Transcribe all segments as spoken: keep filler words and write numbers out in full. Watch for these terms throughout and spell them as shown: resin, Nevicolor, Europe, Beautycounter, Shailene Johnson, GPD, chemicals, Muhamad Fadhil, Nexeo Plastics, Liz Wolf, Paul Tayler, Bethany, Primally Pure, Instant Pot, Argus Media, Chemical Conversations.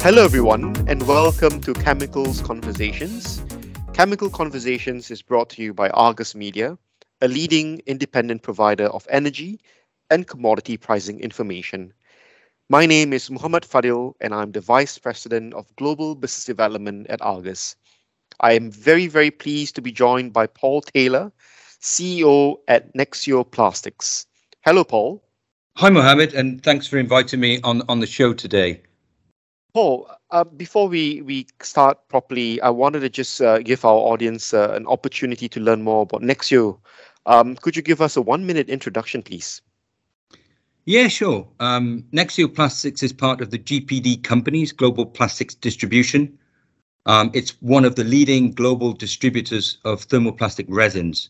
Hello everyone and welcome to Chemicals Conversations. Chemical Conversations is brought to you by Argus Media, a leading independent provider of energy and commodity pricing information. My name is Muhamad Fadhil and I'm the Vice President of Global Business Development at Argus. I am very, very pleased to be joined by Paul Tayler, C E O at Nexeo Plastics. Hello, Paul. Hi, Muhamad, and thanks for inviting me on, on the show today. Paul, uh, before we, we start properly, I wanted to just uh, give our audience uh, an opportunity to learn more about Nexeo. Um, could you give us a one-minute introduction, please? Yeah, sure. Um, Nexeo Plastics is part of the G P D companies, Global Plastics Distribution. Um, it's one of the leading global distributors of thermoplastic resins.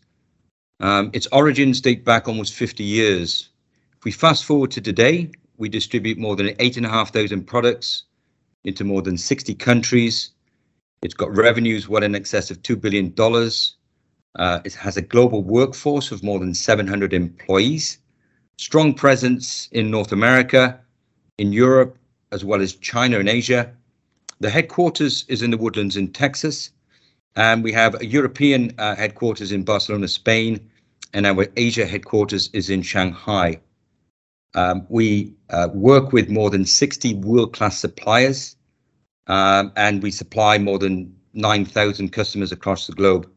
Um, its origins date back almost fifty years. If we fast forward to today, we distribute more than eight thousand five hundred products into more than sixty countries. It's got revenues well in excess of two billion dollars. Uh, it has a global workforce of more than seven hundred employees, strong presence in North America, in Europe, as well as China and Asia. The headquarters is in the Woodlands in Texas, and we have a European uh, headquarters in Barcelona, Spain, and our Asia headquarters is in Shanghai. Um, we uh, work with more than sixty world-class suppliers, um, and we supply more than nine thousand customers across the globe.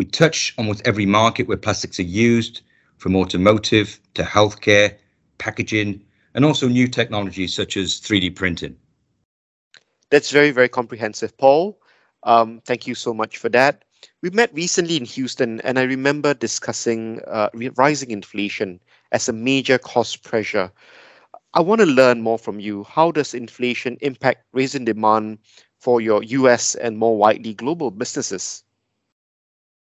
We touch almost every market where plastics are used, from automotive to healthcare, packaging, and also new technologies such as three D printing. That's very, very comprehensive, Paul. Um, thank you so much for that. We met recently in Houston, and I remember discussing uh, rising inflation as a major cost pressure. I want to learn more from you. How does inflation impact resin demand for your U S and more widely global businesses?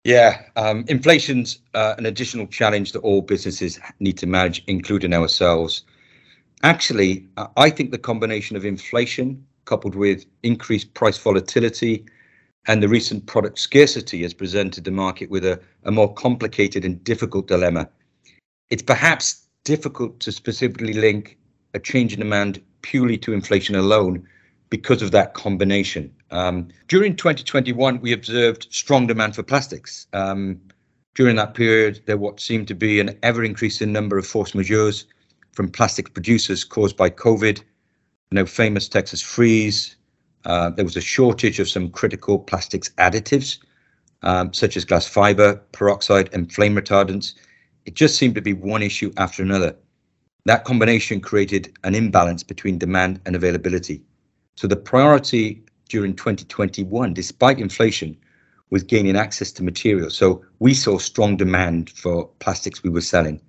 Yeah, um, inflation's uh, an additional challenge that all businesses need to manage, including ourselves. Actually, I think the combination of inflation coupled with increased price volatility and the recent product scarcity has presented the market with a, a more complicated and difficult dilemma. It's perhaps difficult to specifically link a change in demand purely to inflation alone because of that combination. Um, during twenty twenty-one, we observed strong demand for plastics. Um, during that period, there what seemed to be an ever-increasing number of force majeures from plastic producers caused by COVID, you know, famous Texas freeze. Uh, there was a shortage of some critical plastics additives, um, such as glass fiber, peroxide, and flame retardants. It just seemed to be one issue after another. That combination created an imbalance between demand and availability. So the priority during twenty twenty-one, despite inflation, was gaining access to materials. So we saw strong demand for plastics we were selling.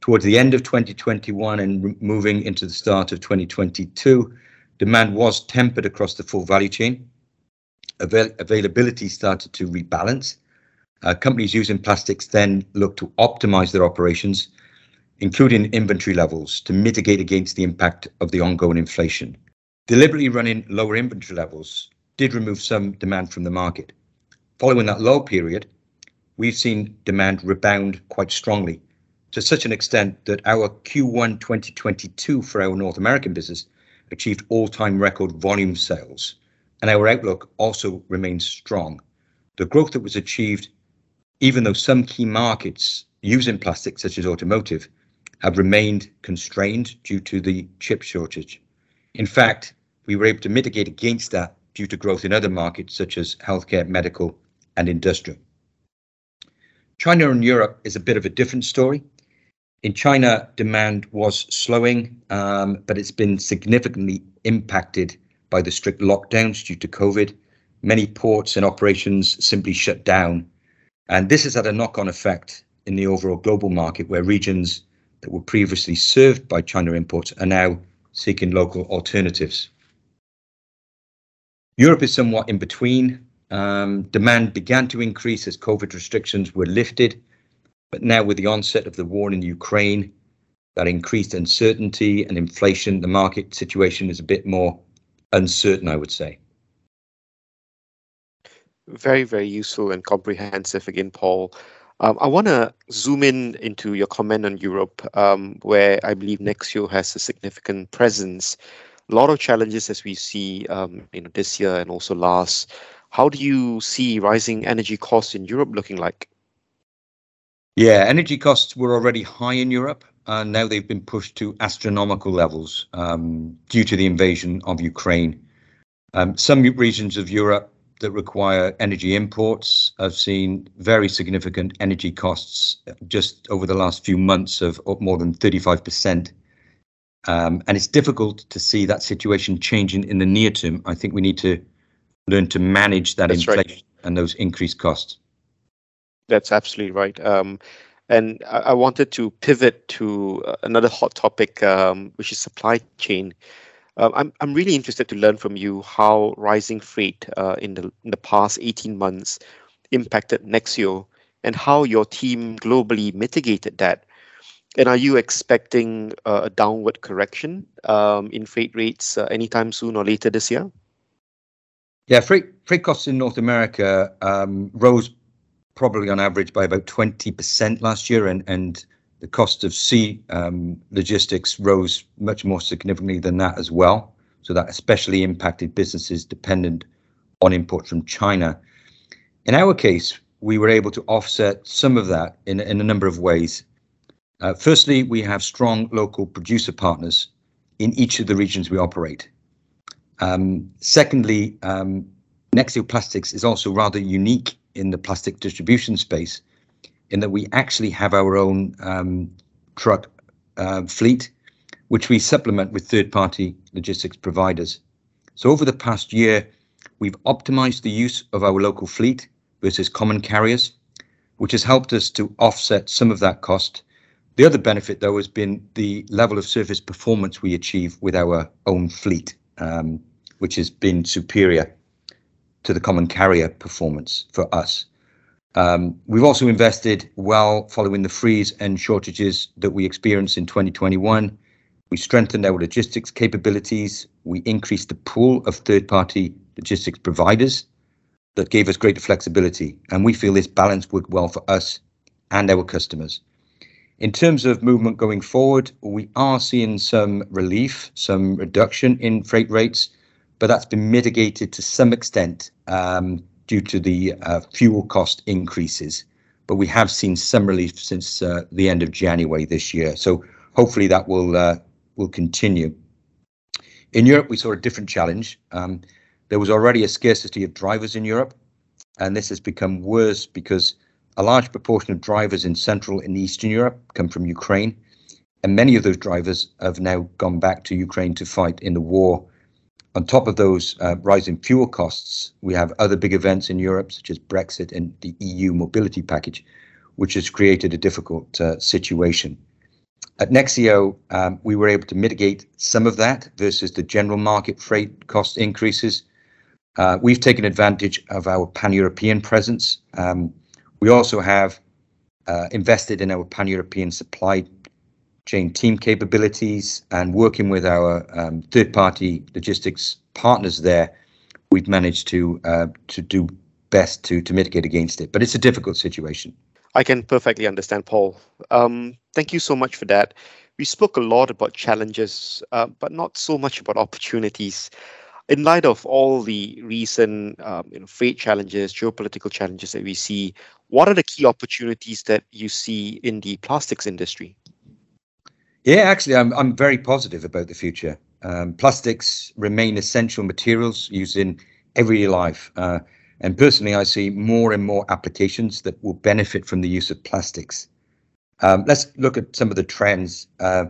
Towards the end of twenty twenty-one and moving into the start of twenty twenty-two, demand was tempered across the full value chain. Avail- availability started to rebalance. Uh, companies using plastics then looked to optimize their operations, including inventory levels, to mitigate against the impact of the ongoing inflation. Deliberately running lower inventory levels did remove some demand from the market. Following that low period, we've seen demand rebound quite strongly to such an extent that our Q one twenty twenty-two for our North American business achieved all-time record volume sales, and our outlook also remains strong. The growth that was achieved, even though some key markets using plastics, such as automotive, have remained constrained due to the chip shortage. In fact, we were able to mitigate against that due to growth in other markets, such as healthcare, medical, and industrial. China and Europe is a bit of a different story. In China, demand was slowing, um, but it's been significantly impacted by the strict lockdowns due to COVID. Many ports and operations simply shut down. And this has had a knock-on effect in the overall global market, where regions that were previously served by China imports are now seeking local alternatives. Europe is somewhat in between. Um, demand began to increase as COVID restrictions were lifted. But now with the onset of the war in Ukraine, that increased uncertainty and inflation, the market situation is a bit more uncertain, I would say. Very, very useful and comprehensive again, Paul. Um, I want to zoom in into your comment on Europe, um, where I believe Nexeo has a significant presence. a lot of challenges as we see um, you know, this year and also last. How do you see rising energy costs in Europe looking like? Yeah, energy costs were already high in Europe, and now they've been pushed to astronomical levels um, due to the invasion of Ukraine. Um, some regions of Europe that require energy imports have seen very significant energy costs just over the last few months of more than thirty-five percent. Um, and it's difficult to see that situation changing in the near term. I think we need to learn to manage that That's inflation right. and those increased costs. That's absolutely right. Um, and I, I wanted to pivot to another hot topic, um, which is supply chain. Uh, I'm I'm really interested to learn from you how rising freight uh, in the in the past eighteen months impacted Nexeo and how your team globally mitigated that. And are you expecting uh, a downward correction um, in freight rates uh, anytime soon or later this year? Yeah, freight freight costs in North America um, rose probably on average by about twenty percent last year, and and the cost of sea um, logistics rose much more significantly than that as well. So that especially impacted businesses dependent on imports from China. In our case, we were able to offset some of that in, in a number of ways. Uh, firstly, we have strong local producer partners in each of the regions we operate. Um, secondly, um, Nexeo Plastics is also rather unique in the plastic distribution space, in that we actually have our own um, truck uh, fleet, which we supplement with third-party logistics providers. So over the past year, we've optimized the use of our local fleet versus common carriers, which has helped us to offset some of that cost. The other benefit, though, has been the level of surface performance we achieve with our own fleet, um, which has been superior to the common carrier performance for us. Um, we've also invested well following the freeze and shortages that we experienced in twenty twenty-one. We strengthened our logistics capabilities. We increased the pool of third-party logistics providers that gave us greater flexibility. And we feel this balance worked well for us and our customers. In terms of movement going forward, we are seeing some relief, some reduction in freight rates, but that's been mitigated to some extent um, due to the uh, fuel cost increases. But we have seen some relief since uh, the end of January this year. So hopefully that will uh, will continue. In Europe, we saw a different challenge. Um, there was already a scarcity of drivers in Europe, and this has become worse because a large proportion of drivers in Central and Eastern Europe come from Ukraine, and many of those drivers have now gone back to Ukraine to fight in the war. On top of those uh, rising fuel costs, we have other big events in Europe, such as Brexit and the E U mobility package, which has created a difficult uh, situation. At Nexeo, um, we were able to mitigate some of that versus the general market freight cost increases. Uh, we've taken advantage of our pan-European presence. Um, we also have uh, invested in our pan-European supply chain team capabilities, and working with our um, third-party logistics partners there, we've managed to uh, to do best to, to mitigate against it. But it's a difficult situation. I can perfectly understand, Paul. Um, thank you so much for that. We spoke a lot about challenges, uh, but not so much about opportunities. In light of all the recent um, you know, freight challenges, geopolitical challenges that we see, what are the key opportunities that you see in the plastics industry? Yeah, actually, I'm I'm very positive about the future. Um, plastics remain essential materials used in everyday life. Uh, and personally, I see more and more applications that will benefit from the use of plastics. Um, let's look at some of the trends. Uh,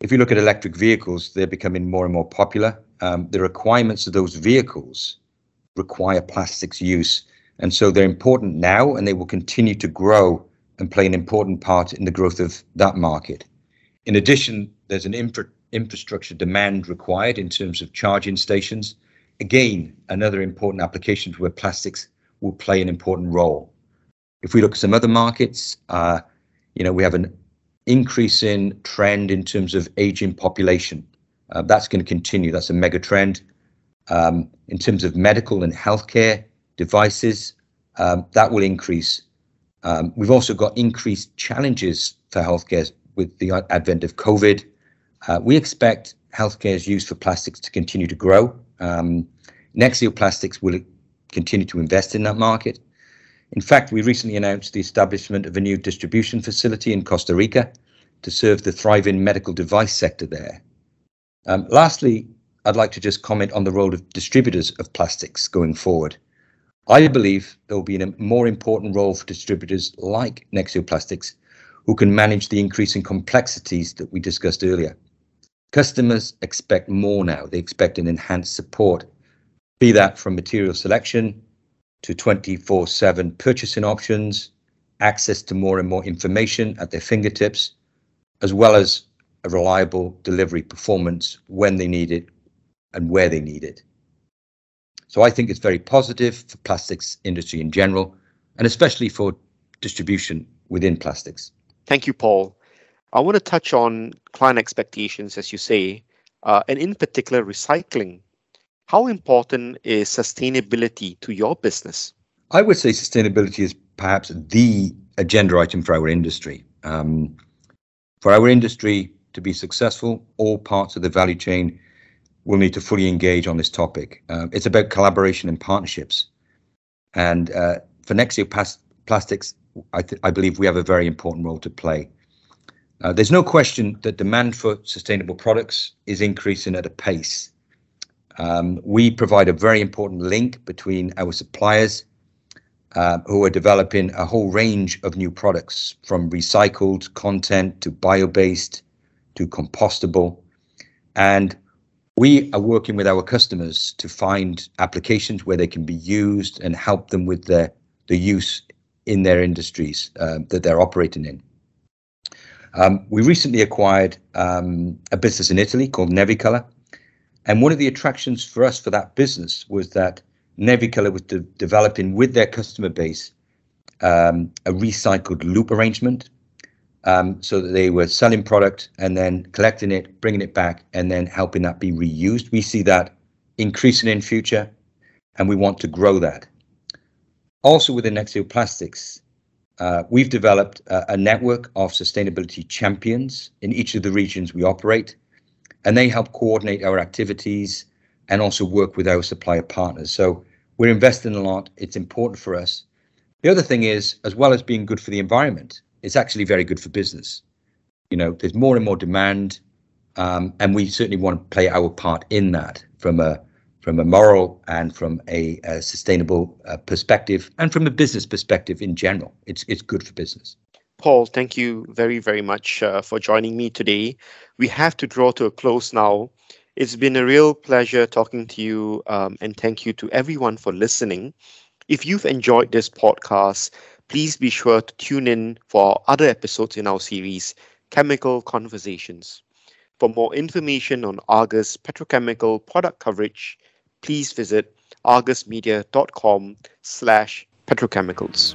if you look at electric vehicles, they're becoming more and more popular. Um, the requirements of those vehicles require plastics use. And so they're important now, and they will continue to grow and play an important part in the growth of that market. In addition, there's an infra- infrastructure demand required in terms of charging stations. Again, another important application where plastics will play an important role. If we look at some other markets, uh, you know, we have an increase in trend in terms of aging population. Uh, that's going to continue. That's a mega trend. Um, in terms of medical and healthcare devices, um, that will increase. Um, we've also got increased challenges for healthcare with the advent of COVID, Uh, we expect healthcare's use for plastics to continue to grow. Um, Nexeo Plastics will continue to invest in that market. In fact, we recently announced the establishment of a new distribution facility in Costa Rica to serve the thriving medical device sector there. Um, lastly, I'd like to just comment on the role of distributors of plastics going forward. I believe there will be a more important role for distributors like Nexeo Plastics, who can manage the increasing complexities that we discussed earlier. Customers expect more now. They expect an enhanced support, be that from material selection to twenty-four seven purchasing options, access to more and more information at their fingertips, as well as a reliable delivery performance when they need it and where they need it. So I think it's very positive for plastics industry in general, and especially for distribution within plastics. Thank you, Paul. I want to touch on client expectations, as you say, uh, and in particular, recycling. How important is sustainability to your business? I would say sustainability is perhaps the agenda item for our industry. Um, for our industry to be successful, all parts of the value chain will need to fully engage on this topic. Uh, it's about collaboration and partnerships. And uh, for Nexeo Pas- Plastics, I, th- I believe we have a very important role to play. Uh, there's no question that demand for sustainable products is increasing at a pace. Um, we provide a very important link between our suppliers uh, who are developing a whole range of new products, from recycled content to bio-based to compostable. And we are working with our customers to find applications where they can be used and help them with their, the use in their industries uh, that they're operating in. Um, we recently acquired um, a business in Italy called Nevicolor. And one of the attractions for us for that business was that Nevicolor was de- developing with their customer base um, a recycled loop arrangement, um, so that they were selling product and then collecting it, bringing it back, and then helping that be reused. We see that increasing in future, and we want to grow that. Also within Nexeo Plastics, uh, we've developed a, a network of sustainability champions in each of the regions we operate. And they help coordinate our activities and also work with our supplier partners. So we're investing a lot. It's important for us. The other thing is, as well as being good for the environment, it's actually very good for business. You know, there's more and more demand, um, and we certainly want to play our part in that from a from a moral and from a, a sustainable uh, perspective, and from a business perspective in general. It's it's good for business. Paul, thank you very, very much uh, for joining me today. We have to draw to a close now. It's been a real pleasure talking to you, um, and thank you to everyone for listening. If you've enjoyed this podcast, please be sure to tune in for other episodes in our series, Chemical Conversations. For more information on Argus petrochemical product coverage, please visit argusmedia dot com slash petrochemicals.